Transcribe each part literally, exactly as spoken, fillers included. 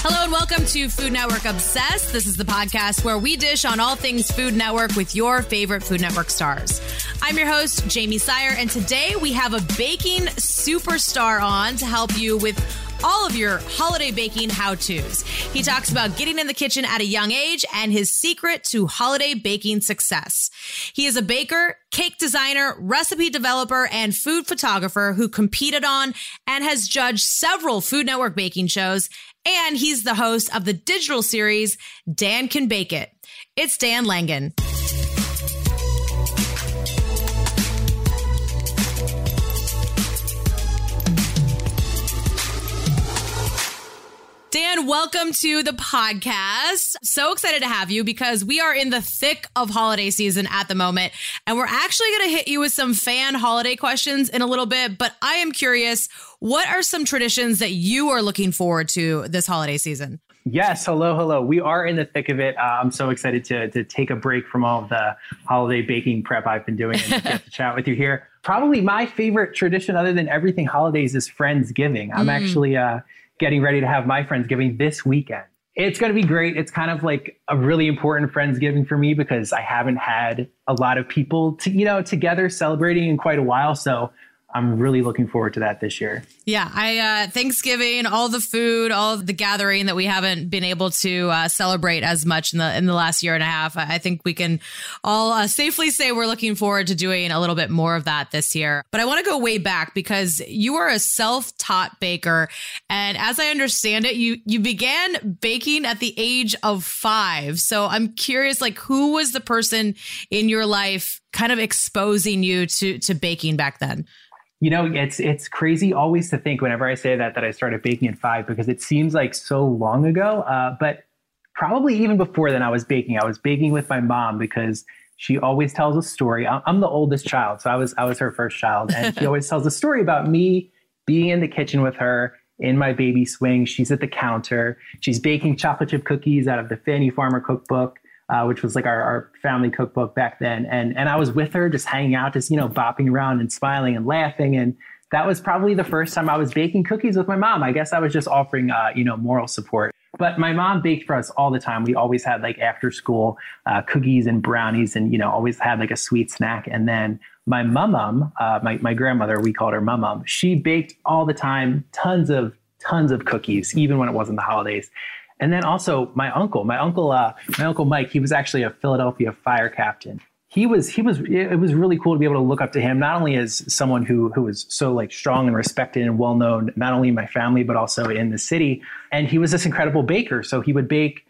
Hello and welcome to Food Network Obsessed. This is the podcast where we dish on all things Food Network with your favorite Food Network stars. I'm your host, Jamie Sire, and today we have a baking superstar on to help you with all of your holiday baking how-tos. He talks about getting in the kitchen at a young age and his secret to holiday baking success. He is a baker, cake designer, recipe developer, and food photographer who competed on and has judged several Food Network baking shows. And he's the host of the digital series, Dan Can Bake It. It's Dan Langan. Dan, welcome to the podcast. So excited to have you because we are in the thick of holiday season at the moment. And we're actually going to hit you with some fan holiday questions in a little bit. But I am curious, what are some traditions that you are looking forward to this holiday season? Yes. Hello. Hello. We are in the thick of it. Uh, I'm so excited to to take a break from all of the holiday baking prep I've been doing and get to chat with you here. Probably my favorite tradition other than everything holidays is Friendsgiving. I'm mm. actually... Uh, getting ready to have my Friendsgiving this weekend. It's going to be great. It's kind of like a really important Friendsgiving for me because I haven't had a lot of people to, you know, together celebrating in quite a while. So I'm really looking forward to that this year. Yeah, I uh, Thanksgiving, all the food, all the gathering that we haven't been able to uh, celebrate as much in the in the last year and a half. I think we can all uh, safely say we're looking forward to doing a little bit more of that this year. But I want to go way back because you are a self-taught baker. And as I understand it, you you began baking at the age of five. So I'm curious, like, who was the person in your life kind of exposing you to to baking back then? You know, it's it's crazy always to think whenever I say that, that I started baking at five, because it seems like so long ago. Uh, but probably even before then I was baking. I was baking with my mom because she always tells a story. I'm the oldest child, so I was I was her first child. And she always tells a story about me being in the kitchen with her in my baby swing. She's at the counter. She's baking chocolate chip cookies out of the Fannie Farmer cookbook, Uh, which was like our, our family cookbook back then. And and I was with her just hanging out, just, you know, bopping around and smiling and laughing. And that was probably the first time I was baking cookies with my mom. I guess I was just offering, uh, you know, moral support. But my mom baked for us all the time. We always had like after school uh, cookies and brownies and, you know, always had like a sweet snack. And then my mum-mum, uh, my, my grandmother, we called her mum-mum. She baked all the time, tons of, tons of cookies, even when it wasn't the holidays. And then also my uncle, my uncle, uh, my uncle Mike, he was actually a Philadelphia fire captain. He was, he was, it was really cool to be able to look up to him, not only as someone who, who was so like strong and respected and well-known, not only in my family, but also in the city. And he was this incredible baker. So he would bake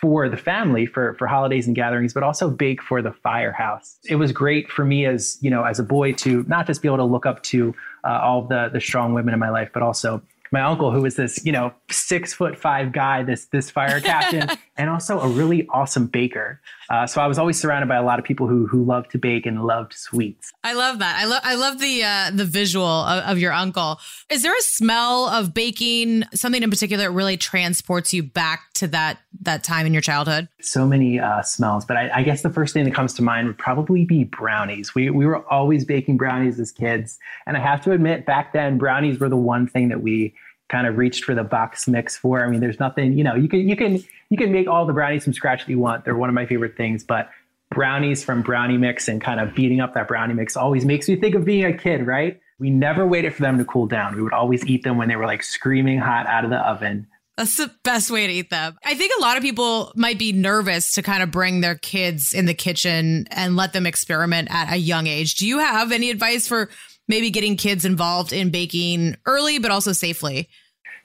for the family for, for holidays and gatherings, but also bake for the firehouse. It was great for me as, you know, as a boy to not just be able to look up to uh, all the, the strong women in my life, but also my uncle, who was this, you know, six foot five guy, this this fire captain, and also a really awesome baker. Uh, so I was always surrounded by a lot of people who who loved to bake and loved sweets. I love that. I love I love the uh, the visual of, of your uncle. Is there a smell of baking, something in particular that really transports you back to that that time in your childhood? so many uh, smells, but I, I guess the first thing that comes to mind would probably be brownies. We we were always baking brownies as kids. And I have to admit, back then, brownies were the one thing that we kind of reached for the box mix for. I mean, there's nothing, you know, you can you can you can make all the brownies from scratch that you want. They're one of my favorite things, but brownies from brownie mix and kind of beating up that brownie mix always makes me think of being a kid, right? We never waited for them to cool down. We would always eat them when they were like screaming hot out of the oven. That's the best way to eat them. I think a lot of people might be nervous to kind of bring their kids in the kitchen and let them experiment at a young age. Do you have any advice for maybe getting kids involved in baking early, but also safely?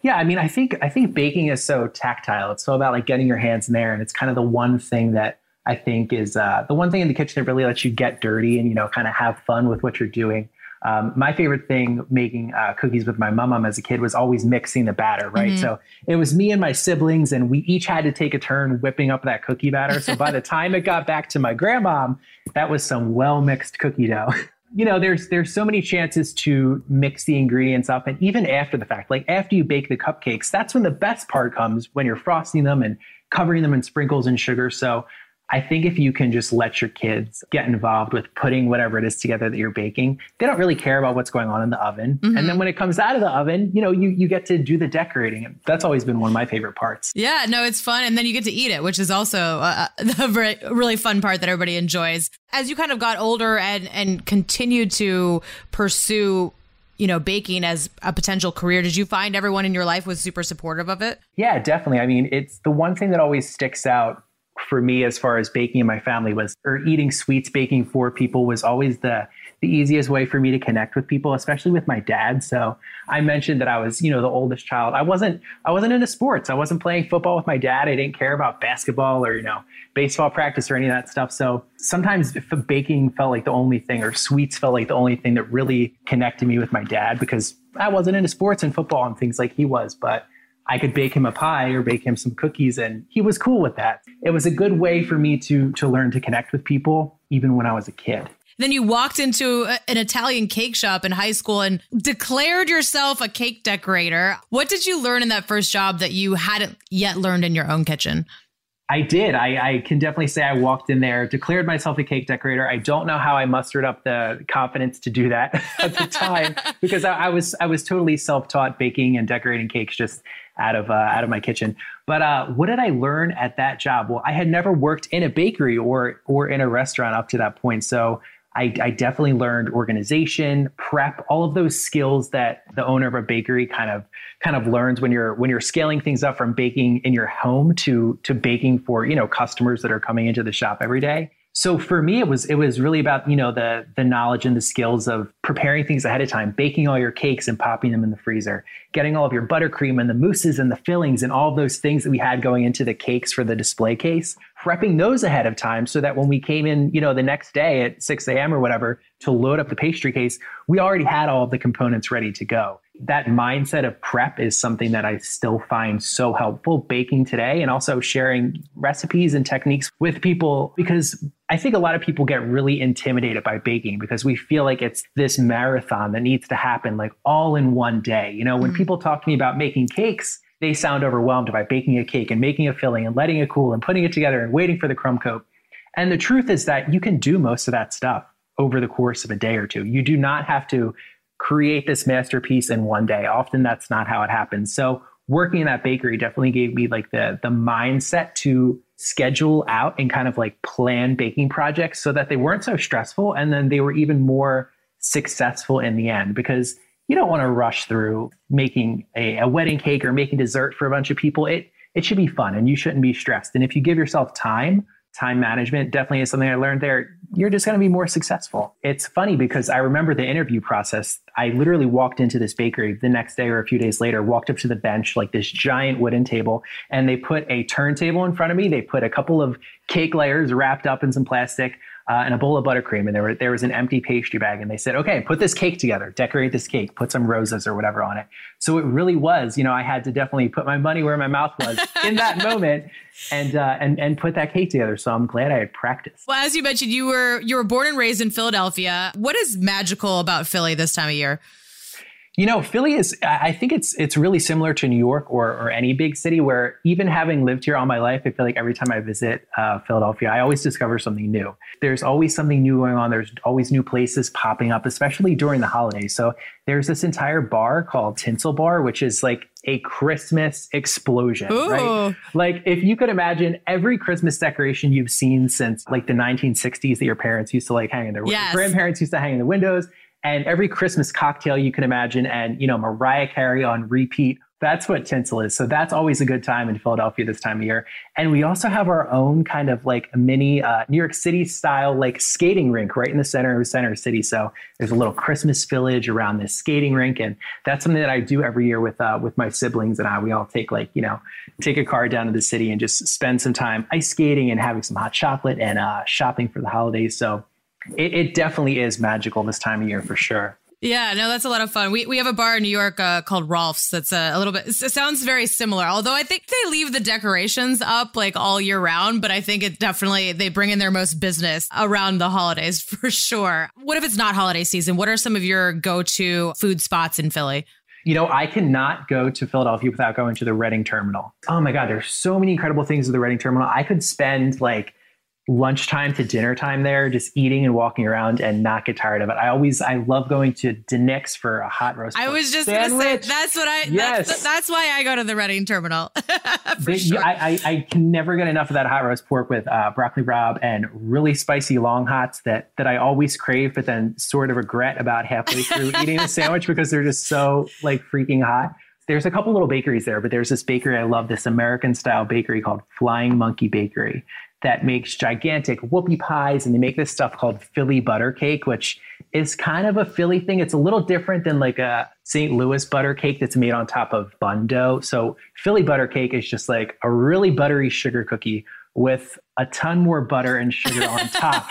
Yeah, I mean, I think I think baking is so tactile. It's so about like getting your hands in there. And it's kind of the one thing that I think is uh, the one thing in the kitchen that really lets you get dirty and, you know, kind of have fun with what you're doing. Um, my favorite thing making uh, cookies with my mom as a kid was always mixing the batter, right? Mm-hmm. So it was me and my siblings, and we each had to take a turn whipping up that cookie batter. So by the time it got back to my grandmom, that was some well-mixed cookie dough. You know, there's there's so many chances to mix the ingredients up. And even after the fact, like after you bake the cupcakes, that's when the best part comes, when you're frosting them and covering them in sprinkles and sugar. So I think if you can just let your kids get involved with putting whatever it is together that you're baking, they don't really care about what's going on in the oven. Mm-hmm. And then when it comes out of the oven, you know, you, you get to do the decorating. That's always been one of my favorite parts. Yeah, no, it's fun. And then you get to eat it, which is also uh, the really fun part that everybody enjoys. As you kind of got older and, and continued to pursue, you know, baking as a potential career, did you find everyone in your life was super supportive of it? Yeah, definitely. I mean, it's the one thing that always sticks out for me as far as baking in my family was, or eating sweets, baking for people was always the the easiest way for me to connect with people, especially with my dad. So I mentioned that I was, you know, the oldest child. I wasn't, I wasn't into sports. I wasn't playing football with my dad. I didn't care about basketball or, you know, baseball practice or any of that stuff. So sometimes baking felt like the only thing, or sweets felt like the only thing that really connected me with my dad, because I wasn't into sports and football and things like he was, but I could bake him a pie or bake him some cookies, and he was cool with that. It was a good way for me to to learn to connect with people, even when I was a kid. Then you walked into a, an Italian cake shop in high school and declared yourself a cake decorator. What did you learn in that first job that you hadn't yet learned in your own kitchen? I did. I, I can definitely say I walked in there, declared myself a cake decorator. I don't know how I mustered up the confidence to do that at the time, because I, I was I was totally self-taught baking and decorating cakes just out of uh, out of my kitchen. But uh, what did I learn at that job? Well, I had never worked in a bakery or or in a restaurant up to that point. So I, I definitely learned organization, prep, all of those skills that the owner of a bakery kind of kind of learns when you're when you're scaling things up from baking in your home to to baking for, you know, customers that are coming into the shop every day. So for me, it was it was really about, you know, the the knowledge and the skills of preparing things ahead of time, baking all your cakes and popping them in the freezer, getting all of your buttercream and the mousses and the fillings and all of those things that we had going into the cakes for the display case, prepping those ahead of time so that when we came in, you know, the next day at six a.m. or whatever to load up the pastry case, we already had all of the components ready to go. That mindset of prep is something that I still find so helpful baking today, and also sharing recipes and techniques with people, because I think a lot of people get really intimidated by baking because we feel like it's this marathon that needs to happen like all in one day. You know, when mm-hmm. people talk to me about making cakes, they sound overwhelmed by baking a cake and making a filling and letting it cool and putting it together and waiting for the crumb coat. And the truth is that you can do most of that stuff over the course of a day or two. You do not have to create this masterpiece in one day. Often that's not how it happens. So working in that bakery definitely gave me like the, the mindset to schedule out and kind of like plan baking projects so that they weren't so stressful. And then they were even more successful in the end, because you don't want to rush through making a, a wedding cake or making dessert for a bunch of people. It, it should be fun and you shouldn't be stressed. And if you give yourself time, time management definitely is something I learned there. You're just going to be more successful. It's funny because I remember the interview process. I literally walked into this bakery the next day or a few days later, walked up to the bench, like this giant wooden table, and they put a turntable in front of me. They put a couple of cake layers wrapped up in some plastic uh, and a bowl of buttercream. And there, were, there was an empty pastry bag. And they said, okay, put this cake together, decorate this cake, put some roses or whatever on it. So it really was, you know, I had to definitely put my money where my mouth was in that moment and, uh, and, and put that cake together. So I'm glad I had practiced. Well, as you mentioned, you were, you were born and raised in Philadelphia. What is magical about Philly this time of year? You know, Philly is, I think it's it's really similar to New York or or any big city, where even having lived here all my life, I feel like every time I visit uh, Philadelphia, I always discover something new. There's always something new going on. There's always new places popping up, especially during the holidays. So there's this entire bar called Tinsel Bar, which is like a Christmas explosion, Ooh. Right? Like if you could imagine every Christmas decoration you've seen since like the nineteen sixties that your parents used to like hang in their yes. grandparents used to hang in the windows. And every Christmas cocktail you can imagine, and, you know, Mariah Carey on repeat. That's what tinsel is. So that's always a good time in Philadelphia this time of year. And we also have our own kind of like mini uh, New York City style, like skating rink right in the center of center of city. So there's a little Christmas village around this skating rink. And that's something that I do every year with uh, with my siblings and I. We all take like, you know, take a car down to the city and just spend some time ice skating and having some hot chocolate and uh, shopping for the holidays. So It, it definitely is magical this time of year, for sure. Yeah, no, that's a lot of fun. We we have a bar in New York uh, called Rolf's. That's a, a little bit, it sounds very similar, although I think they leave the decorations up like all year round. But I think it definitely, they bring in their most business around the holidays, for sure. What if it's not holiday season? What are some of your go-to food spots in Philly? You know, I cannot go to Philadelphia without going to the Reading Terminal. Oh my God, there's so many incredible things at the Reading Terminal. I could spend like lunchtime to dinner time there, just eating and walking around and not get tired of it. I always, I love going to Denick's for a hot roast. I was just going to say, that's what I, yes. that's, that's why I go to the Reading Terminal. For they, sure. I, I, I can never get enough of that hot roast pork with uh, broccoli rabe and really spicy long hots that, that I always crave, but then sort of regret about halfway through eating the sandwich because they're just so like freaking hot. There's a couple little bakeries there, but there's this bakery I love, this American style bakery called Flying Monkey Bakery, that makes gigantic whoopie pies, and they make this stuff called Philly butter cake, which is kind of a Philly thing. It's a little different than like a Saint Louis butter cake that's made on top of bun dough. So Philly butter cake is just like a really buttery sugar cookie with a ton more butter and sugar on top.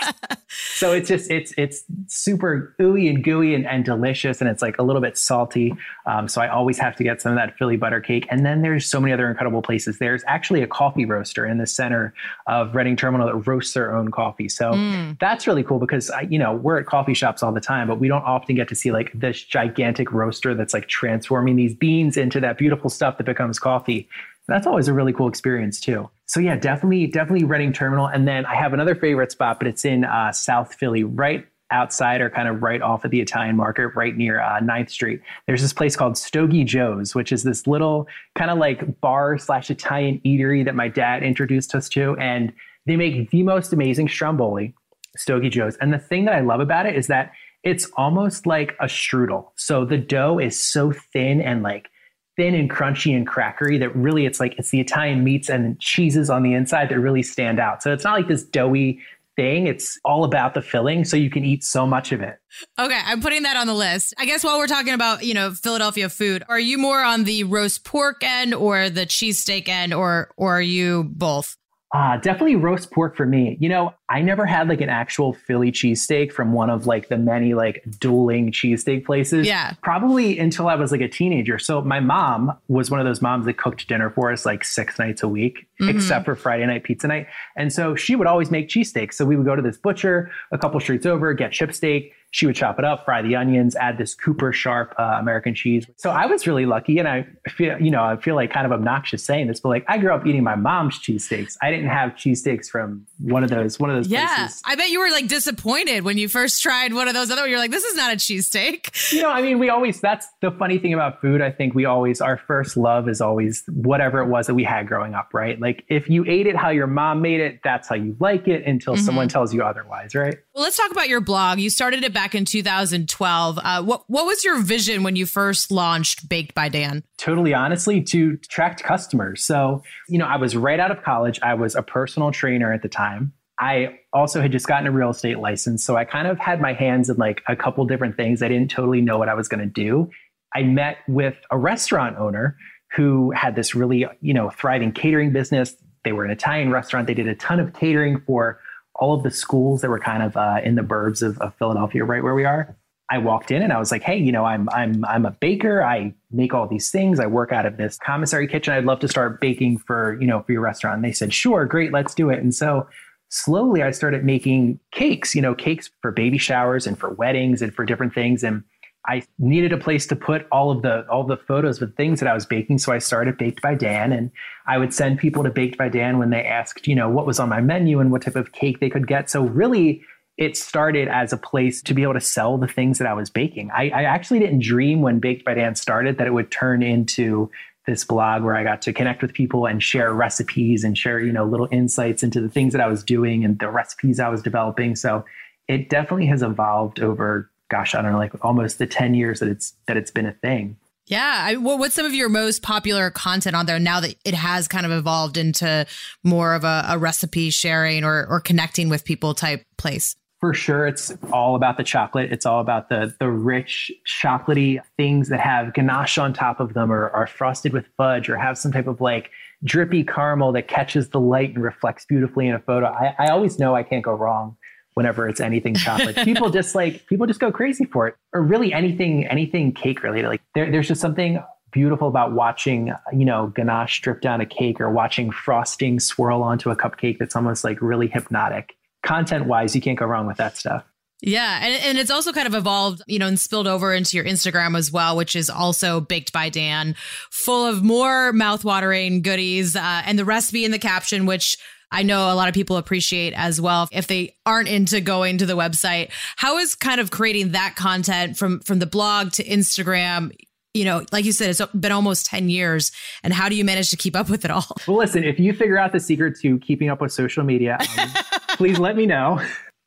So it's just, it's it's super ooey and gooey and, and delicious. And it's like a little bit salty. Um, so I always have to get some of that Philly butter cake. And then there's so many other incredible places. There's actually a coffee roaster in the center of Reading Terminal that roasts their own coffee. So mm. that's really cool because, I, you know, we're at coffee shops all the time, but we don't often get to see like this gigantic roaster that's like transforming these beans into that beautiful stuff that becomes coffee. That's always a really cool experience too. So yeah, definitely, definitely Reading Terminal. And then I have another favorite spot, but it's in uh, South Philly, right outside or kind of right off of the Italian market, right near uh, ninth street. There's this place called Stogie Joe's, which is this little kind of like bar slash Italian eatery that my dad introduced us to. And they make the most amazing stromboli, Stogie Joe's. And the thing that I love about it is that it's almost like a strudel. So the dough is so thin and like thin and crunchy and crackery that really it's like, it's the Italian meats and cheeses on the inside that really stand out. So it's not like this doughy thing. It's all about the filling. So you can eat so much of it. Okay. I'm putting that on the list. I guess while we're talking about, you know, Philadelphia food, are you more on the roast pork end or the cheesesteak end, or, or are you both? Uh, definitely roast pork for me. You know, I never had like an actual Philly cheesesteak from one of like the many like dueling cheesesteak places. Yeah. Probably until I was like a teenager. So my mom was one of those moms that cooked dinner for us like six nights a week, mm-hmm. except for Friday night, pizza night. And so she would always make cheesesteaks. So we would go to this butcher a couple streets over, get chip steak. She would chop it up, fry the onions, add this Cooper sharp uh, American cheese. So I was really lucky. And I feel, you know, I feel like kind of obnoxious saying this, but like I grew up eating my mom's cheesesteaks. I didn't have cheesesteaks from one of those, one of those yeah. places. I bet you were like disappointed when you first tried one of those other ones. You're like, this is not a cheesesteak. You know, I mean, we always, that's the funny thing about food. I think we always, our first love is always whatever it was that we had growing up, right? Like if you ate it how your mom made it, that's how you like it until mm-hmm. someone tells you otherwise, right? Well, let's talk about your blog. You started it back in two thousand twelve. Uh, what what was your vision when you first launched Baked by Dan? Totally honestly, to attract customers. So, you know, I was right out of college. I was a personal trainer at the time. I also had just gotten a real estate license. So I kind of had my hands in like a couple different things. I didn't totally know what I was going to do. I met with a restaurant owner who had this really, you know, thriving catering business. They were an Italian restaurant. They did a ton of catering for all of the schools that were kind of uh, in the burbs of, of Philadelphia, right where we are. I walked in and I was like, hey, you know, I'm I'm I'm a baker. I make all these things. I work out of this commissary kitchen. I'd love to start baking for, you know, for your restaurant. And they said, sure, great, let's do it. And so slowly I started making cakes, you know, cakes for baby showers and for weddings and for different things. And I needed a place to put all of the all the photos of things that I was baking. So I started Baked by Dan, and I would send people to Baked by Dan when they asked, you know, what was on my menu and what type of cake they could get. So really, it started as a place to be able to sell the things that I was baking. I, I actually didn't dream when Baked by Dan started that it would turn into this blog where I got to connect with people and share recipes and share, you know, little insights into the things that I was doing and the recipes I was developing. So it definitely has evolved over, gosh, I don't know, like almost the ten years that it's that it's been a thing. Yeah. I, well, what's some of your most popular content on there now that it has kind of evolved into more of a, a recipe sharing or, or connecting with people type place? For sure, it's all about the chocolate. It's all about the the rich chocolatey things that have ganache on top of them, or are frosted with fudge, or have some type of like drippy caramel that catches the light and reflects beautifully in a photo. I, I always know I can't go wrong whenever it's anything chocolate. People just like people just go crazy for it, or really anything anything cake related. Like there, there's just something beautiful about watching, you know, ganache drip down a cake, or watching frosting swirl onto a cupcake. That's almost like really hypnotic. Content wise, you can't go wrong with that stuff. Yeah. And, and it's also kind of evolved, you know, and spilled over into your Instagram as well, which is also Baked by Dan, full of more mouthwatering goodies uh, and the recipe in the caption, which I know a lot of people appreciate as well if they aren't into going to the website. How is kind of creating that content from from the blog to Instagram? You know, like you said, it's been almost ten years. And how do you manage to keep up with it all? Well, listen, if you figure out the secret to keeping up with social media, um, please let me know.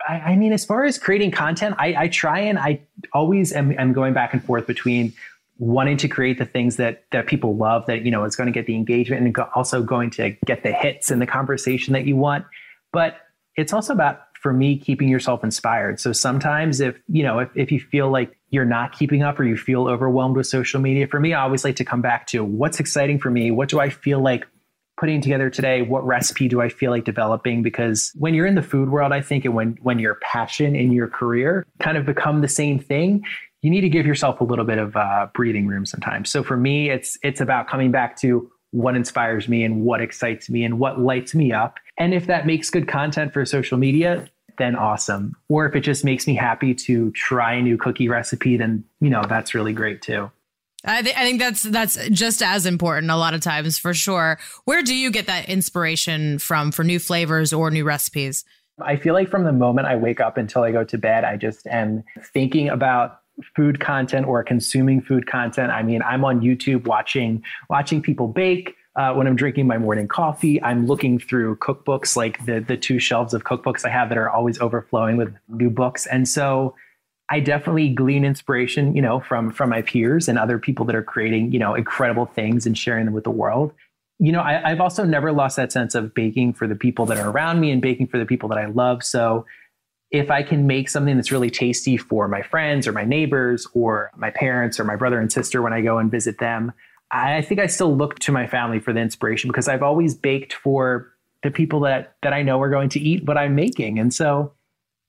I, I mean, as far as creating content, I, I try and I always am, am going back and forth between wanting to create the things that that people love, that, you know, is going to get the engagement and go, also going to get the hits and the conversation that you want. But it's also about, for me, keeping yourself inspired. So sometimes if, you know, if, if you feel like you're not keeping up or you feel overwhelmed with social media, for me, I always like to come back to what's exciting for me. What do I feel like putting together today? What recipe do I feel like developing? Because when you're in the food world, I think, and when, when your passion and your career kind of become the same thing, you need to give yourself a little bit of uh, breathing room sometimes. So for me, it's, it's about coming back to what inspires me and what excites me and what lights me up. And if that makes good content for social media, then awesome. Or if it just makes me happy to try a new cookie recipe, then, you know, that's really great too. I, th- I think that's that's just as important a lot of times, for sure. Where do you get that inspiration from for new flavors or new recipes? I feel like from the moment I wake up until I go to bed, I just am thinking about food content or consuming food content. I mean, I'm on YouTube watching watching people bake. Uh, when I'm drinking my morning coffee, I'm looking through cookbooks, like the the two shelves of cookbooks I have that are always overflowing with new books. And so I definitely glean inspiration, you know, from from my peers and other people that are creating, you know, incredible things and sharing them with the world. You know, I, I've also never lost that sense of baking for the people that are around me and baking for the people that I love. So if I can make something that's really tasty for my friends or my neighbors or my parents or my brother and sister when I go and visit them, I think I still look to my family for the inspiration, because I've always baked for the people that that I know are going to eat what I'm making. And so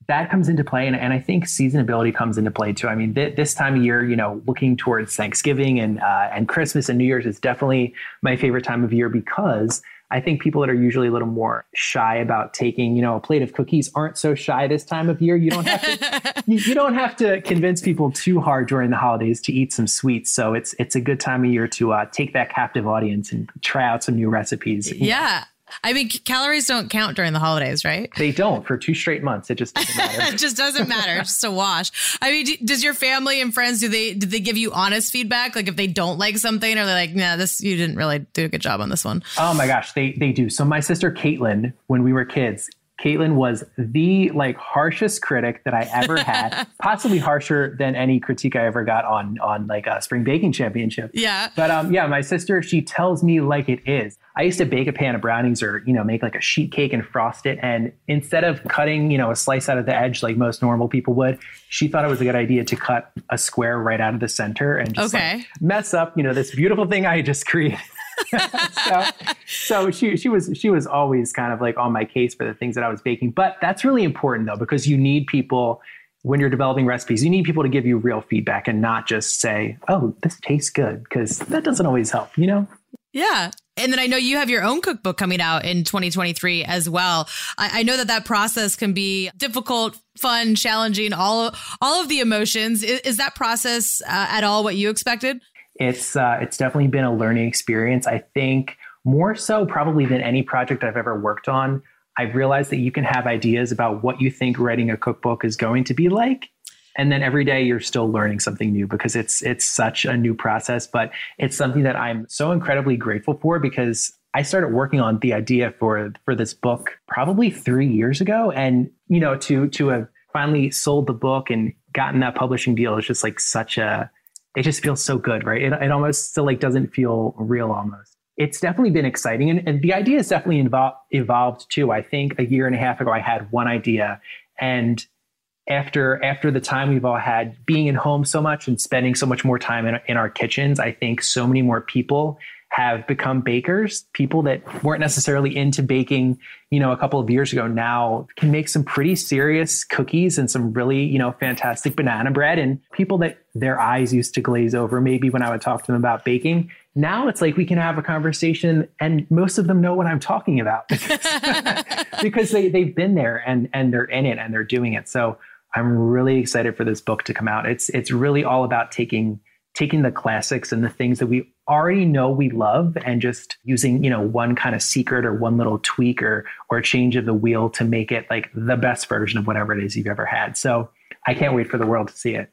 that comes into play. And, and I think seasonability comes into play too. I mean, th- this time of year, you know, looking towards Thanksgiving and uh, and Christmas and New Year's is definitely my favorite time of year, because I think people that are usually a little more shy about taking, you know, a plate of cookies aren't so shy this time of year. You don't have to, you, you don't have to convince people too hard during the holidays to eat some sweets. So it's it's a good time of year to uh, take that captive audience and try out some new recipes. Yeah. I mean, calories don't count during the holidays, right? They don't, for two straight months. It just doesn't matter. It just doesn't matter. It's just a wash. I mean, do, does your family and friends, do they do they give you honest feedback? Like if they don't like something, or they're like, no, nah, this, you didn't really do a good job on this one. Oh my gosh, they they do. So my sister, Caitlin, when we were kids, Caitlin was the like harshest critic that I ever had, possibly harsher than any critique I ever got on, on like a Spring Baking Championship. Yeah. But um, yeah, my sister, she tells me like it is. I used to bake a pan of brownies, or, you know, make like a sheet cake and frost it. And instead of cutting, you know, a slice out of the edge, like most normal people would, she thought it was a good idea to cut a square right out of the center and just okay. like, mess up, you know, this beautiful thing I just created. so, so she she was she was always kind of like on my case for the things that I was baking. But that's really important though, because you need people when you're developing recipes. You need people to give you real feedback and not just say, "Oh, this tastes good," because that doesn't always help, you know. Yeah, And then I know you have your own cookbook coming out in twenty twenty-three as well. I, I know that that process can be difficult, fun, challenging, all, all of the emotions. Is, is that process uh, at all what you expected? It's uh, it's definitely been a learning experience. I think more so probably than any project I've ever worked on, I've realized that you can have ideas about what you think writing a cookbook is going to be like. And then every day you're still learning something new because it's it's such a new process. But it's something that I'm so incredibly grateful for, because I started working on the idea for for this book probably three years ago. And, you know, to to have finally sold the book and gotten that publishing deal is just like such a, it just feels so good, right? It, it almost still like doesn't feel real almost. It's definitely been exciting. And, and the idea has definitely involved, evolved too. I think a year and a half ago, I had one idea, and After after the time we've all had being at home so much and spending so much more time in, in our kitchens, I think so many more people have become bakers. People that weren't necessarily into baking, you know, a couple of years ago now can make some pretty serious cookies and some really, you know, fantastic banana bread. And people that their eyes used to glaze over maybe when I would talk to them about baking, now it's like we can have a conversation and most of them know what I'm talking about because they, they've been there and and they're in it and they're doing it. So I'm really excited for this book to come out. It's it's really all about taking taking the classics and the things that we already know we love and just using, you know, one kind of secret or one little tweak or or change of the wheel to make it like the best version of whatever it is you've ever had. So I can't wait for the world to see it.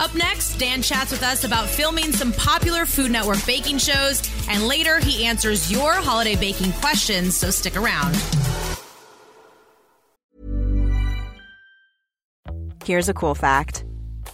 Up next, Dan chats with us about filming some popular Food Network baking shows, and later he answers your holiday baking questions, so stick around. Here's a cool fact.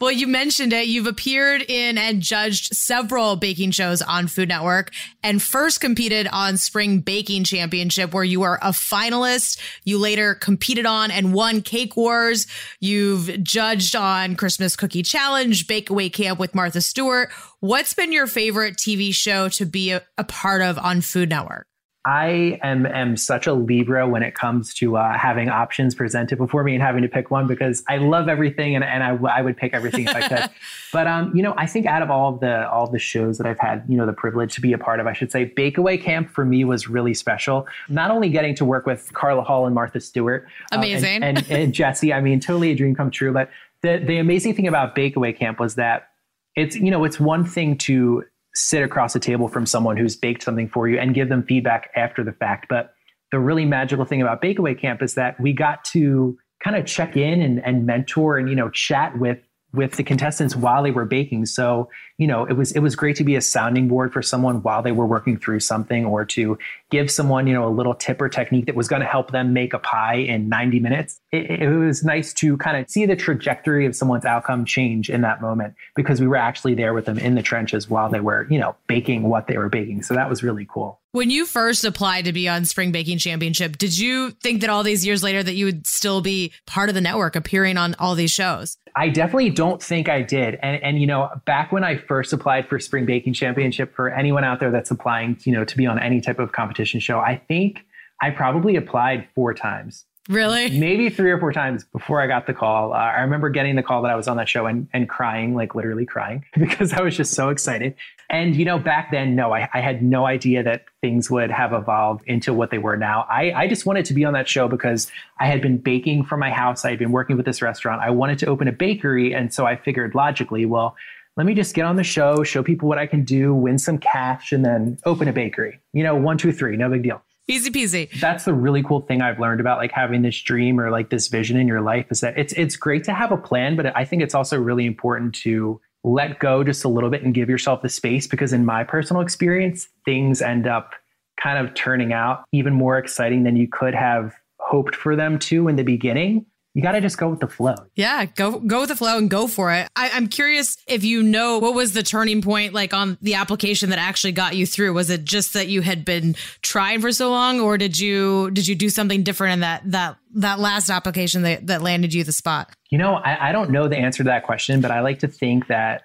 Well, you mentioned it. You've appeared in and judged several baking shows on Food Network and first competed on Spring Baking Championship, where you were a finalist. You later competed on and won Cake Wars. You've judged on Christmas Cookie Challenge, Bake Away Camp with Martha Stewart. What's been your favorite T V show to be a, a part of on Food Network? I am, am such a Libra when it comes to uh, having options presented before me and having to pick one, because I love everything and, and I, I would pick everything if I could. But, um, you know, I think out of all of the all of the shows that I've had, you know, the privilege to be a part of, I should say, Bake Away Camp for me was really special. Not only getting to work with Carla Hall and Martha Stewart. Amazing. Uh, and, and, and Jesse, I mean, totally a dream come true. But the, the amazing thing about Bake Away Camp was that it's, you know, it's one thing to sit across the table from someone who's baked something for you and give them feedback after the fact. But the really magical thing about Bake Away Camp is that we got to kind of check in and, and mentor and, you know, chat with with the contestants while they were baking. So, you know, it was, it was great to be a sounding board for someone while they were working through something, or to give someone, you know, a little tip or technique that was going to help them make a pie in ninety minutes. It, it was nice to kind of see the trajectory of someone's outcome change in that moment, because we were actually there with them in the trenches while they were, you know, baking what they were baking. So that was really cool. When you first applied to be on Spring Baking Championship, did you think that all these years later that you would still be part of the network appearing on all these shows? I definitely don't think I did. And, and, you know, back when I first applied for Spring Baking Championship, for anyone out there that's applying, you know, to be on any type of competition show, I think I probably applied four times. Really? Maybe three or four times before I got the call. Uh, I remember getting the call that I was on that show and, and crying, like literally crying, because I was just so excited. And, you know, back then, no, I, I had no idea that things would have evolved into what they were now. I, I just wanted to be on that show because I had been baking from my house. I had been working with this restaurant. I wanted to open a bakery. And so I figured logically, well, let me just get on the show, show people what I can do, win some cash, and then open a bakery. You know, one, two, three, no big deal. Easy peasy. That's the really cool thing I've learned about like having this dream or like this vision in your life, is that it's it's great to have a plan, but I think it's also really important to let go just a little bit and give yourself the space, because in my personal experience, things end up kind of turning out even more exciting than you could have hoped for them to in the beginning. You got to just go with the flow. Yeah, go go with the flow and go for it. I, I'm curious if you know, what was the turning point like on the application that actually got you through? Was it just that you had been trying for so long, or did you did you do something different in that that that last application that, that landed you the spot? You know, I, I don't know the answer to that question, but I like to think that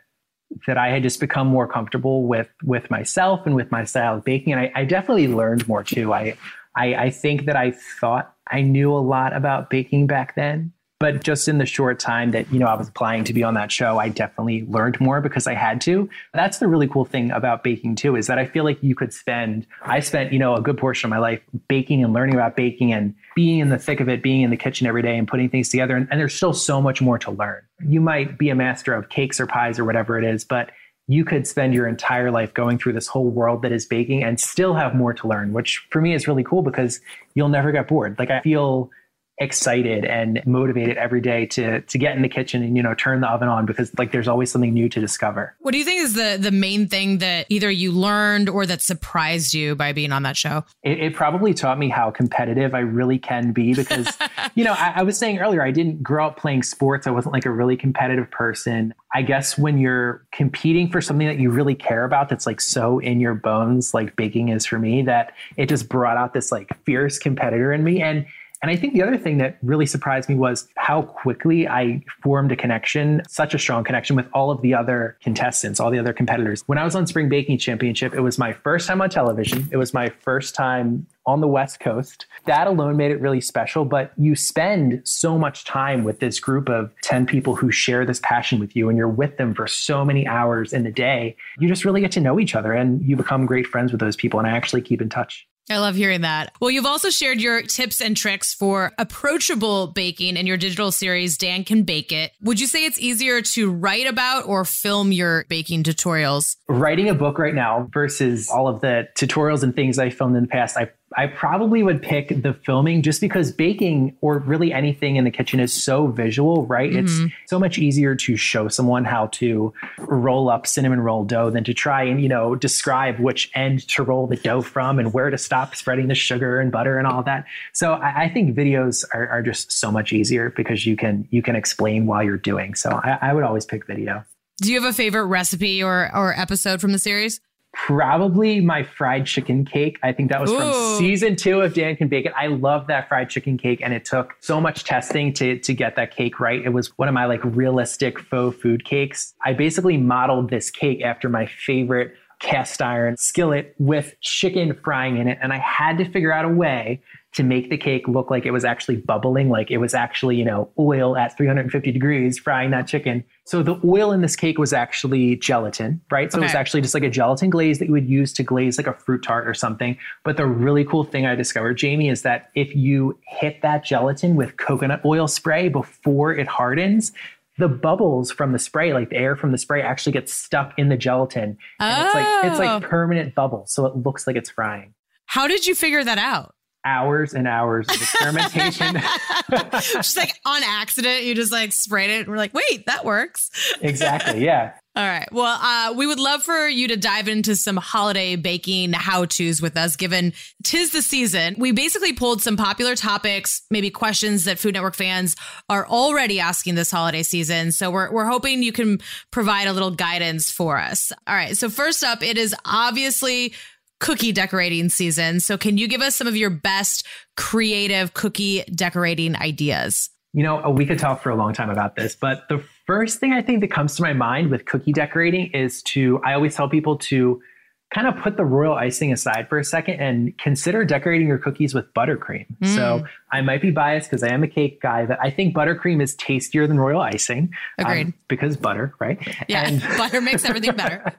that I had just become more comfortable with with myself and with my style of baking. And I, I definitely learned more too. I, I I think that I thought I knew a lot about baking back then, but just in the short time that, you know, I was applying to be on that show, I definitely learned more because I had to. That's the really cool thing about baking too, is that I feel like you could spend, I spent, you know, a good portion of my life baking and learning about baking and being in the thick of it, being in the kitchen every day and putting things together. And, and there's still so much more to learn. You might be a master of cakes or pies or whatever it is, but you could spend your entire life going through this whole world that is baking and still have more to learn, which for me is really cool because you'll never get bored. Like I feel excited and motivated every day to to get in the kitchen and, you know, turn the oven on, because like there's always something new to discover. What do you think is the the main thing that either you learned or that surprised you by being on that show? It, it probably taught me how competitive I really can be, because, you know, I, I was saying earlier, I didn't grow up playing sports. I wasn't like a really competitive person. I guess when you're competing for something that you really care about, that's like so in your bones, like baking is for me, that it just brought out this like fierce competitor in me. And and I think the other thing that really surprised me was how quickly I formed a connection, such a strong connection with all of the other contestants, all the other competitors. When I was on Spring Baking Championship, it was my first time on television. It was my first time on the West Coast. That alone made it really special, but you spend so much time with this group of ten people who share this passion with you, and you're with them for so many hours in the day. You just really get to know each other and you become great friends with those people. And I actually keep in touch. I love hearing that. Well, you've also shared your tips and tricks for approachable baking in your digital series, Dan Can Bake It. Would you say it's easier to write about or film your baking tutorials? Writing a book right now versus all of the tutorials and things I filmed in the past, I I probably would pick the filming, just because baking, or really anything in the kitchen, is so visual, right? Mm-hmm. It's so much easier to show someone how to roll up cinnamon roll dough than to try and, you know, describe which end to roll the dough from and where to stop spreading the sugar and butter and all that. So I, I think videos are, are just so much easier because you can you can explain while you're doing. So I, I would always pick video. Do you have a favorite recipe or or episode from the series? Probably my fried chicken cake. I think that was Ooh. from season two of Dan Can Bake It. I love that fried chicken cake, and it took so much testing to to get that cake right. It was one of my like realistic faux food cakes. I basically modeled this cake after my favorite cast iron skillet with chicken frying in it, and I had to figure out a way to make the cake look like it was actually bubbling, like it was actually, you know, oil at three hundred fifty degrees frying that chicken. So the oil in this cake was actually gelatin, right? So okay. It was actually just like a gelatin glaze that you would use to glaze like a fruit tart or something. But the really cool thing I discovered, Jamie, is that if you hit that gelatin with coconut oil spray before it hardens, the bubbles from the spray, like the air from the spray, actually gets stuck in the gelatin. And oh. it's like it's like permanent bubbles, so it looks like it's frying. How did you figure that out? Hours and hours of experimentation. Just like on accident, you just like sprayed it. And we're like, wait, that works. Exactly. Yeah. All right. Well, uh, we would love for you to dive into some holiday baking how-tos with us, given 'tis the season. We basically pulled some popular topics, maybe questions that Food Network fans are already asking this holiday season. So we're we're hoping you can provide a little guidance for us. All right. So first up, it is obviously cookie decorating season. So can you give us some of your best creative cookie decorating ideas? You know, we could talk for a long time about this, but the first thing I think that comes to my mind with cookie decorating is to, I always tell people to kind of put the royal icing aside for a second and consider decorating your cookies with buttercream. Mm. So I might be biased because I am a cake guy, but I think buttercream is tastier than royal icing. Agreed. Um, because butter, right? Yeah, and butter makes everything better.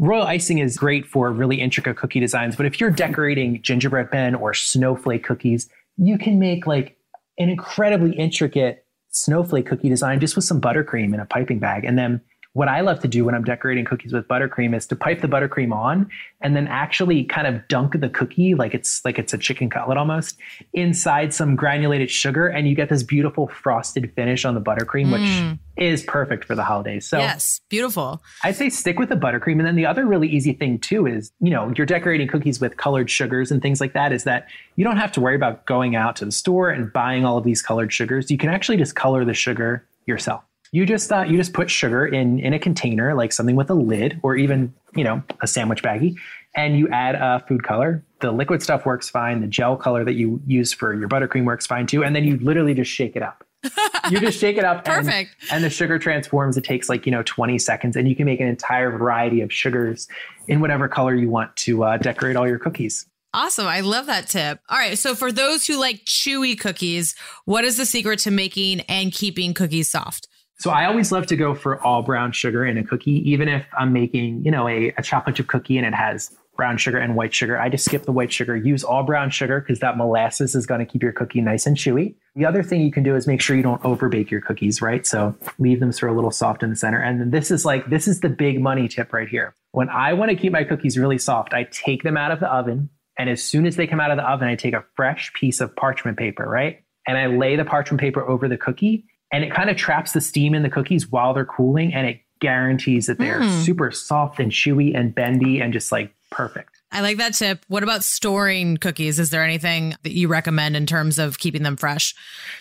Royal icing is great for really intricate cookie designs, but if you're decorating gingerbread men or snowflake cookies, you can make like an incredibly intricate snowflake cookie design just with some buttercream in a piping bag. And then what I love to do when I'm decorating cookies with buttercream is to pipe the buttercream on and then actually kind of dunk the cookie like it's like it's a chicken cutlet almost inside some granulated sugar, and you get this beautiful frosted finish on the buttercream, mm. which is perfect for the holidays. So yes, beautiful. I'd say stick with the buttercream. And then the other really easy thing too is, you know, you're decorating cookies with colored sugars and things like that, is that you don't have to worry about going out to the store and buying all of these colored sugars. You can actually just color the sugar yourself. You just uh, you just put sugar in, in a container, like something with a lid or even, you know, a sandwich baggie, and you add a uh, food color. The liquid stuff works fine. The gel color that you use for your buttercream works fine too. And then you literally just shake it up. You just shake it up. Perfect. And, and the sugar transforms. It takes like, you know, twenty seconds, and you can make an entire variety of sugars in whatever color you want to uh, decorate all your cookies. Awesome. I love that tip. All right. So for those who like chewy cookies, what is the secret to making and keeping cookies soft? So I always love to go for all brown sugar in a cookie, even if I'm making, you know, a, a chocolate chip cookie and it has brown sugar and white sugar. I just skip the white sugar, use all brown sugar, because that molasses is going to keep your cookie nice and chewy. The other thing you can do is make sure you don't overbake your cookies, right? So leave them sort of a little soft in the center. And this is like, this is the big money tip right here. When I want to keep my cookies really soft, I take them out of the oven. And as soon as they come out of the oven, I take a fresh piece of parchment paper, right? And I lay the parchment paper over the cookie. And it kind of traps the steam in the cookies while they're cooling, and it guarantees that they're mm. super soft and chewy and bendy and just like perfect. I like that tip. What about storing cookies? Is there anything that you recommend in terms of keeping them fresh?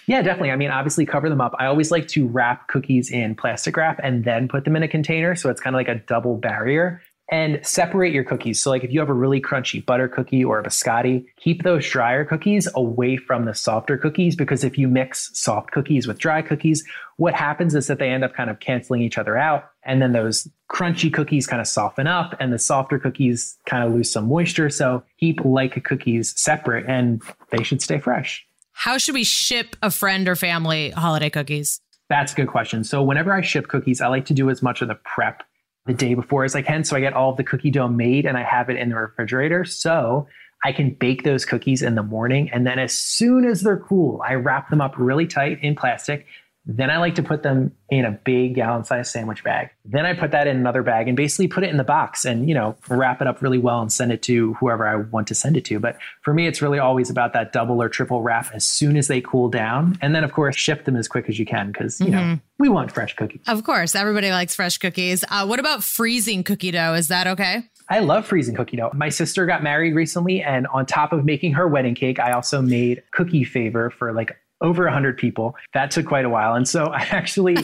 Yeah, definitely. I mean, obviously cover them up. I always like to wrap cookies in plastic wrap and then put them in a container. So it's kind of like a double barrier. And separate your cookies. So like if you have a really crunchy butter cookie or a biscotti, keep those drier cookies away from the softer cookies, because if you mix soft cookies with dry cookies, what happens is that they end up kind of canceling each other out. And then those crunchy cookies kind of soften up and the softer cookies kind of lose some moisture. So keep like cookies separate and they should stay fresh. How should we ship a friend or family holiday cookies? That's a good question. So whenever I ship cookies, I like to do as much of the prep the day before as I can. So I get all of the cookie dough made and I have it in the refrigerator. So I can bake those cookies in the morning. And then as soon as they're cool, I wrap them up really tight in plastic. Then I like to put them in a big gallon size sandwich bag. Then I put that in another bag and basically put it in the box and, you know, wrap it up really well and send it to whoever I want to send it to. But for me, it's really always about that double or triple wrap as soon as they cool down. And then, of course, ship them as quick as you can because, you mm-hmm. know, we want fresh cookies. Of course. Everybody likes fresh cookies. Uh, what about freezing cookie dough? Is that okay? I love freezing cookie dough. My sister got married recently, and on top of making her wedding cake, I also made cookie favor for like over one hundred people. That took quite a while. And so I actually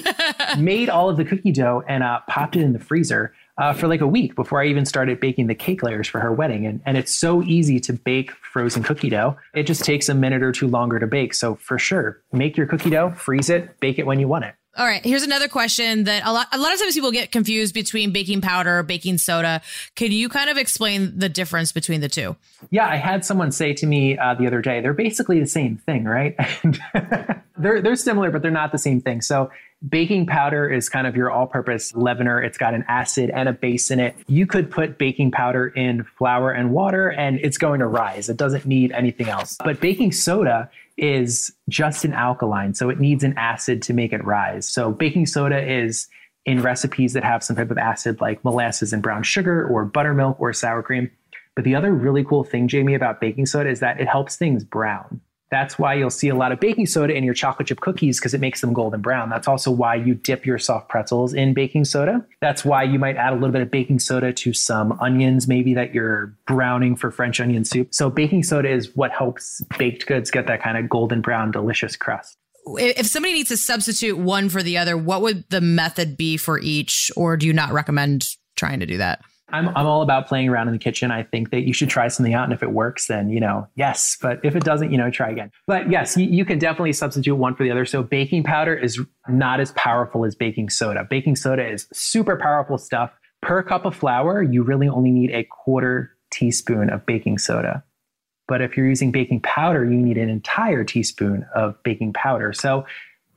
made all of the cookie dough and uh, popped it in the freezer uh, for like a week before I even started baking the cake layers for her wedding. And, and it's so easy to bake frozen cookie dough. It just takes a minute or two longer to bake. So for sure, make your cookie dough, freeze it, bake it when you want it. All right. Here's another question that a lot, a lot of times people get confused between baking powder, baking soda. Can you kind of explain the difference between the two? Yeah. I had someone say to me uh, the other day, they're basically the same thing, right? And they're, they're similar, but they're not the same thing. So Baking powder is kind of your all-purpose leavener. It's got an acid and a base in it. You could put baking powder in flour and water and it's going to rise. It doesn't need anything else. But baking soda is just an alkaline, so it needs an acid to make it rise. So baking soda is in recipes that have some type of acid like molasses and brown sugar or buttermilk or sour cream. But the other really cool thing, Jamie, about baking soda is that it helps things brown. That's why you'll see a lot of baking soda in your chocolate chip cookies, because it makes them golden brown. That's also why you dip your soft pretzels in baking soda. That's why you might add a little bit of baking soda to some onions, maybe that you're browning for French onion soup. So baking soda is what helps baked goods get that kind of golden brown, delicious crust. If somebody needs to substitute one for the other, what would the method be for each? Or do you not recommend trying to do that? I'm I'm all about playing around in the kitchen. I think that you should try something out. And if it works, then, you know, yes. But if it doesn't, you know, try again. But yes, you, you can definitely substitute one for the other. So baking powder is not as powerful as baking soda. Baking soda is super powerful stuff. Per cup of flour, you really only need a quarter teaspoon of baking soda. But if you're using baking powder, you need an entire teaspoon of baking powder. So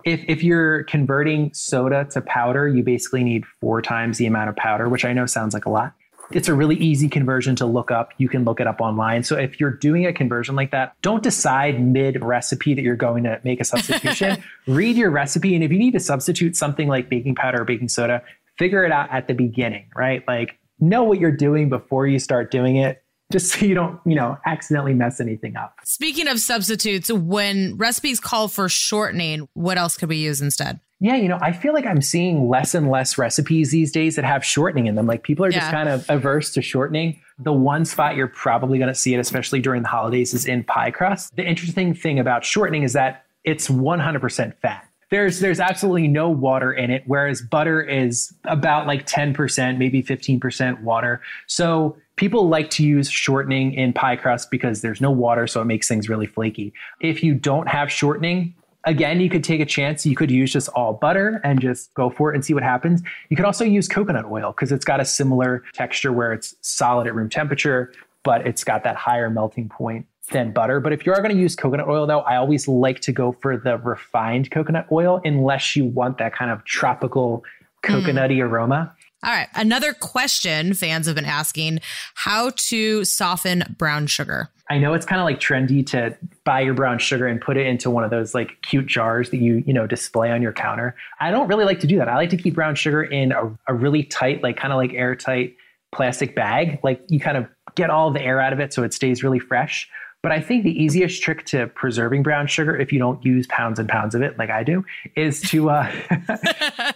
If if you're converting soda to powder, you basically need four times the amount of powder, which I know sounds like a lot. It's a really easy conversion to look up. You can look it up online. So if you're doing a conversion like that, don't decide mid-recipe that you're going to make a substitution. Read your recipe. And if you need to substitute something like baking powder or baking soda, figure it out at the beginning, right? Like, know what you're doing before you start doing it, just so you don't, you know, accidentally mess anything up. Speaking of substitutes, when recipes call for shortening, what else could we use instead? Yeah, you know, I feel like I'm seeing less and less recipes these days that have shortening in them. Like people are yeah. just kind of averse to shortening. The one spot you're probably going to see it, especially during the holidays, is in pie crust. The interesting thing about shortening is that it's one hundred percent fat. There's there's absolutely no water in it, whereas butter is about like ten percent, maybe fifteen percent water. So people like to use shortening in pie crust because there's no water, so it makes things really flaky. If you don't have shortening, again, you could take a chance. You could use just all butter and just go for it and see what happens. You could also use coconut oil because it's got a similar texture where it's solid at room temperature, but it's got that higher melting point than butter. But if you are going to use coconut oil, though, I always like to go for the refined coconut oil unless you want that kind of tropical coconutty mm. aroma. All right. Another question fans have been asking, how to soften brown sugar. I know it's kind of like trendy to buy your brown sugar and put it into one of those like cute jars that you, you know, display on your counter. I don't really like to do that. I like to keep brown sugar in a, a really tight, like kind of like airtight plastic bag. Like you kind of get all the air out of it so it stays really fresh. But I think the easiest trick to preserving brown sugar, if you don't use pounds and pounds of it like I do, is to uh,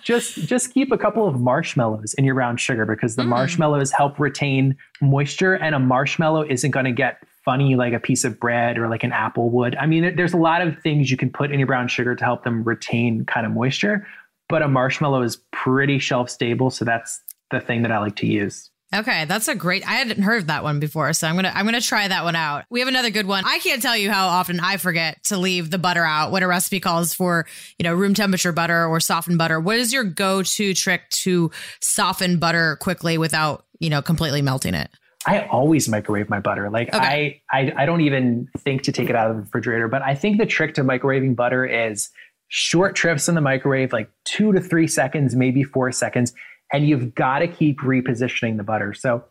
just just keep a couple of marshmallows in your brown sugar because the mm. marshmallows help retain moisture, and a marshmallow isn't going to get funny like a piece of bread or like an apple would. I mean, there's a lot of things you can put in your brown sugar to help them retain kind of moisture, but a marshmallow is pretty shelf stable. So that's the thing that I like to use. Okay, that's a great, I hadn't heard of that one before, so I'm going to I'm gonna try that one out. We have another good one. I can't tell you how often I forget to leave the butter out when a recipe calls for, you know, room temperature butter or softened butter. What is your go-to trick to soften butter quickly without, you know, completely melting it? I always microwave my butter. Like okay. I, I I don't even think to take it out of the refrigerator, but I think the trick to microwaving butter is short trips in the microwave, like two to three seconds, maybe four seconds. And you've got to keep repositioning the butter. So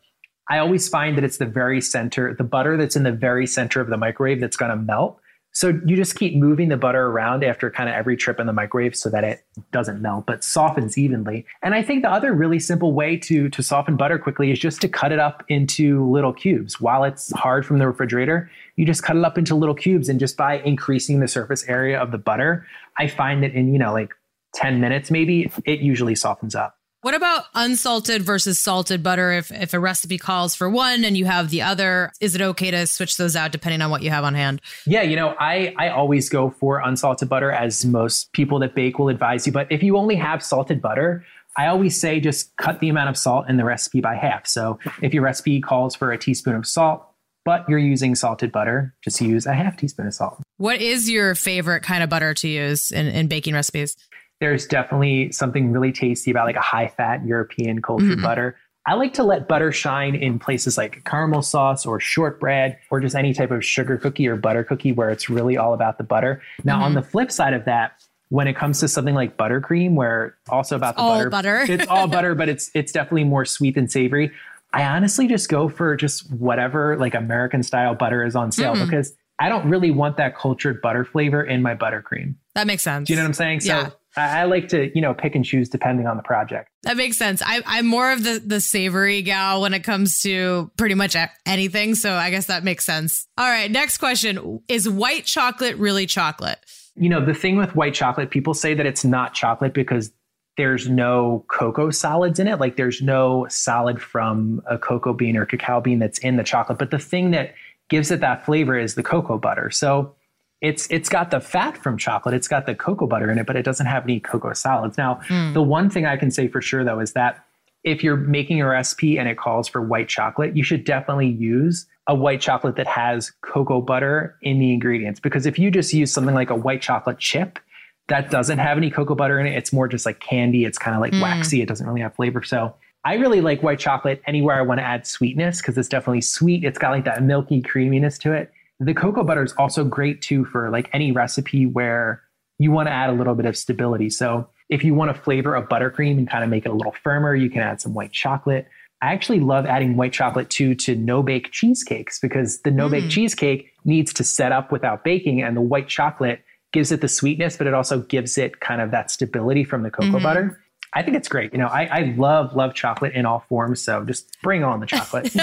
I always find that it's the very center, the butter that's in the very center of the microwave that's going to melt. So you just keep moving the butter around after kind of every trip in the microwave so that it doesn't melt, but softens evenly. And I think the other really simple way to, to soften butter quickly is just to cut it up into little cubes. While it's hard from the refrigerator, you just cut it up into little cubes. And just by increasing the surface area of the butter, I find that in, you know, like ten minutes, maybe it usually softens up. What about unsalted versus salted butter? If if a recipe calls for one and you have the other, is it okay to switch those out depending on what you have on hand? Yeah, you know, I, I always go for unsalted butter, as most people that bake will advise you. But if you only have salted butter, I always say just cut the amount of salt in the recipe by half. So if your recipe calls for a teaspoon of salt, but you're using salted butter, just use a half teaspoon of salt. What is your favorite kind of butter to use in, in baking recipes? There's definitely something really tasty about like a high-fat European cultured mm-hmm. butter. I like to let butter shine in places like caramel sauce or shortbread or just any type of sugar cookie or butter cookie where it's really all about the butter. Now, mm-hmm. on the flip side of that, when it comes to something like buttercream, where also about the all butter, butter. It's all butter, but it's, it's definitely more sweet than savory. I honestly just go for just whatever like American style butter is on sale, mm-hmm. because I don't really want that cultured butter flavor in my buttercream. That makes sense. Do you know what I'm saying? So yeah. I, I like to, you know, pick and choose depending on the project. That makes sense. I, I'm more of the, the savory gal when it comes to pretty much anything. So I guess that makes sense. All right. Next question. Is white chocolate really chocolate? You know, the thing with white chocolate, people say that it's not chocolate because there's no cocoa solids in it. Like there's no solid from a cocoa bean or cacao bean that's in the chocolate. But the thing that gives it that flavor is the cocoa butter. So it's it's got the fat from chocolate. It's got the cocoa butter in it, but it doesn't have any cocoa solids. Now, mm. the one thing I can say for sure, though, is that if you're making a recipe and it calls for white chocolate, you should definitely use a white chocolate that has cocoa butter in the ingredients. Because if you just use something like a white chocolate chip that doesn't have any cocoa butter in it, it's more just like candy. It's kind of like mm. waxy. It doesn't really have flavor. So I really like white chocolate anywhere I want to add sweetness because it's definitely sweet. It's got like that milky creaminess to it. The cocoa butter is also great too for like any recipe where you want to add a little bit of stability. So if you want to flavor a buttercream and kind of make it a little firmer, you can add some white chocolate. I actually love adding white chocolate too to no-bake cheesecakes because the no-bake mm. cheesecake needs to set up without baking, and the white chocolate gives it the sweetness, but it also gives it kind of that stability from the cocoa mm-hmm. butter. I think it's great. You know, I, I love, love chocolate in all forms. So just bring on the chocolate.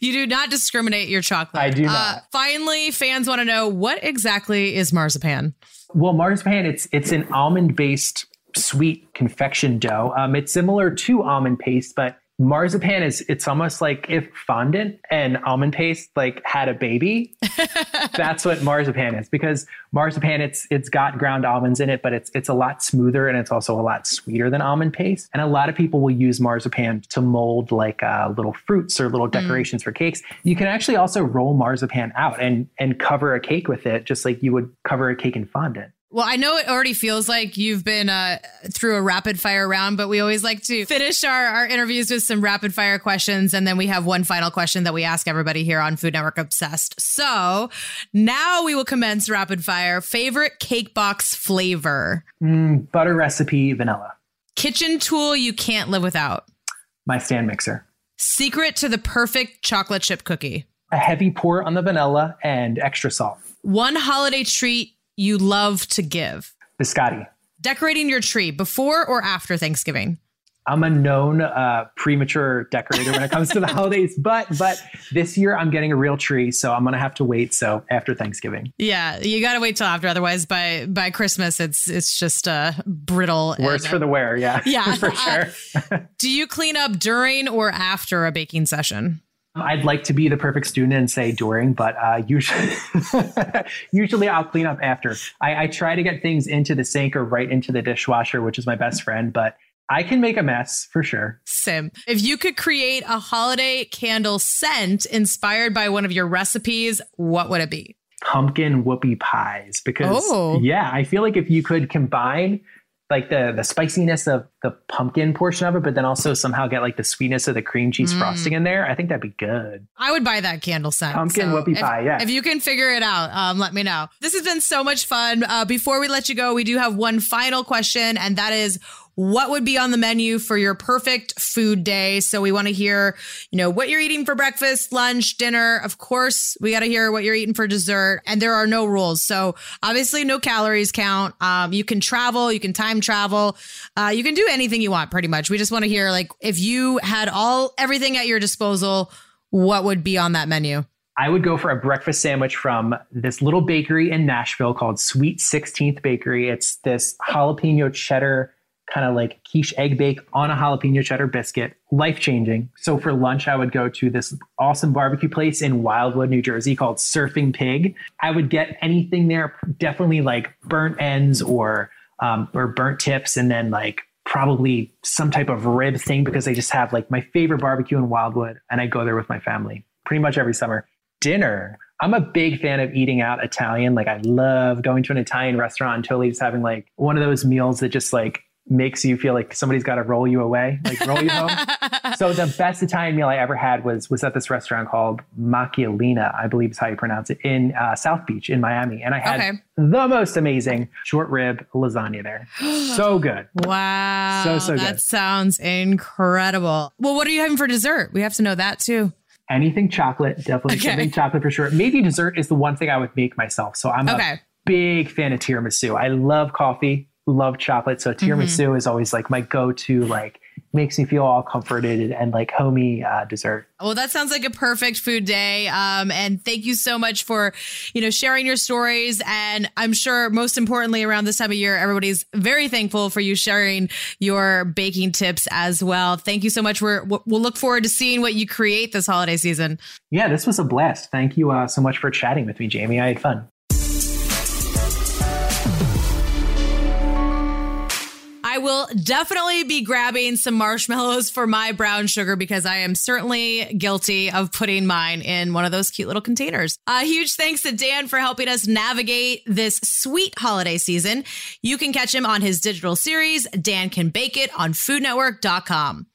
You do not discriminate your chocolate. I do not. Uh, finally, fans want to know, what exactly is marzipan? Well, marzipan, it's it's an almond-based sweet confection dough. Um, it's similar to almond paste, but marzipan is, it's almost like if fondant and almond paste like had a baby. That's what marzipan is, because marzipan, it's it's got ground almonds in it, but it's it's a lot smoother and it's also a lot sweeter than almond paste. And a lot of people will use marzipan to mold like uh, little fruits or little decorations mm. for cakes. You can actually also roll marzipan out and and cover a cake with it, just like you would cover a cake in fondant. Well, I know it already feels like you've been uh, through a rapid fire round, but we always like to finish our, our interviews with some rapid fire questions. And then we have one final question that we ask everybody here on Food Network Obsessed. So now we will commence rapid fire. Favorite cake box flavor? Mm, butter recipe, vanilla. Kitchen tool you can't live without? My stand mixer. Secret to the perfect chocolate chip cookie? A heavy pour on the vanilla and extra salt. One holiday treat you love to give? Biscotti. Decorating your tree before or after Thanksgiving? I'm a known uh, premature decorator when it comes to the holidays, but but this year I'm getting a real tree, so I'm going to have to wait. So after Thanksgiving. Yeah, you got to wait till after. Otherwise, by by Christmas, it's it's just uh, brittle. Worse and, for the wear, yeah. Yeah. For sure. Uh, do you clean up during or after a baking session? I'd like to be the perfect student and say during, but uh, usually usually I'll clean up after. I, I try to get things into the sink or right into the dishwasher, which is my best friend, but I can make a mess for sure. Sim, if you could create a holiday candle scent inspired by one of your recipes, what would it be? Pumpkin whoopie pies, because oh. yeah, I feel like if you could combine like the the spiciness of the pumpkin portion of it, but then also somehow get like the sweetness of the cream cheese mm. frosting in there. I think that'd be good. I would buy that candle scent. Pumpkin so whoopie if, pie, yeah. If you can figure it out, um, let me know. This has been so much fun. Uh, before we let you go, we do have one final question, and that is, what would be on the menu for your perfect food day? So we want to hear, you know, what you're eating for breakfast, lunch, dinner. Of course, we got to hear what you're eating for dessert. And there are no rules. So obviously no calories count. Um, you can travel, you can time travel. Uh, you can do anything you want pretty much. We just want to hear, like, if you had all everything at your disposal, what would be on that menu? I would go for a breakfast sandwich from this little bakery in Nashville called Sweet sixteenth Bakery. It's this jalapeno cheddar kind of like quiche egg bake on a jalapeno cheddar biscuit. Life changing. So for lunch, I would go to this awesome barbecue place in Wildwood, New Jersey called Surfing Pig. I would get anything there, definitely like burnt ends or um, or burnt tips, and then like probably some type of rib thing, because they just have like my favorite barbecue in Wildwood, and I go there with my family pretty much every summer. Dinner. I'm a big fan of eating out Italian. Like I love going to an Italian restaurant and totally just having like one of those meals that just like makes you feel like somebody's got to roll you away, like roll you home. So the best Italian meal I ever had was was at this restaurant called Macchialina, I believe is how you pronounce it, in uh, South Beach in Miami. And I had okay. the most amazing short rib lasagna there. So good. Wow. So, so that good. That sounds incredible. Well, what are you having for dessert? We have to know that too. Anything chocolate, definitely okay. something chocolate for sure. Maybe dessert is the one thing I would make myself. So I'm okay. a big fan of tiramisu. I love coffee, love chocolate. So tiramisu mm-hmm. is always like my go-to, like makes me feel all comforted and, and like homey uh, dessert. Well, that sounds like a perfect food day. Um, and thank you so much for, you know, sharing your stories. And I'm sure most importantly around this time of year, everybody's very thankful for you sharing your baking tips as well. Thank you so much. We're, we'll look forward to seeing what you create this holiday season. Yeah, this was a blast. Thank you uh, so much for chatting with me, Jamie. I had fun. I will definitely be grabbing some marshmallows for my brown sugar because I am certainly guilty of putting mine in one of those cute little containers. A huge thanks to Dan for helping us navigate this sweet holiday season. You can catch him on his digital series, Dan Can Bake It, on food network dot com.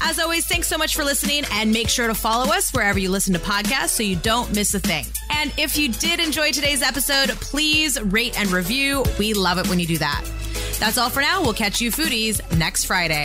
As always, thanks so much for listening, and make sure to follow us wherever you listen to podcasts so you don't miss a thing. And if you did enjoy today's episode, please rate and review. We love it when you do that. That's all for now. We'll catch you foodies next Friday.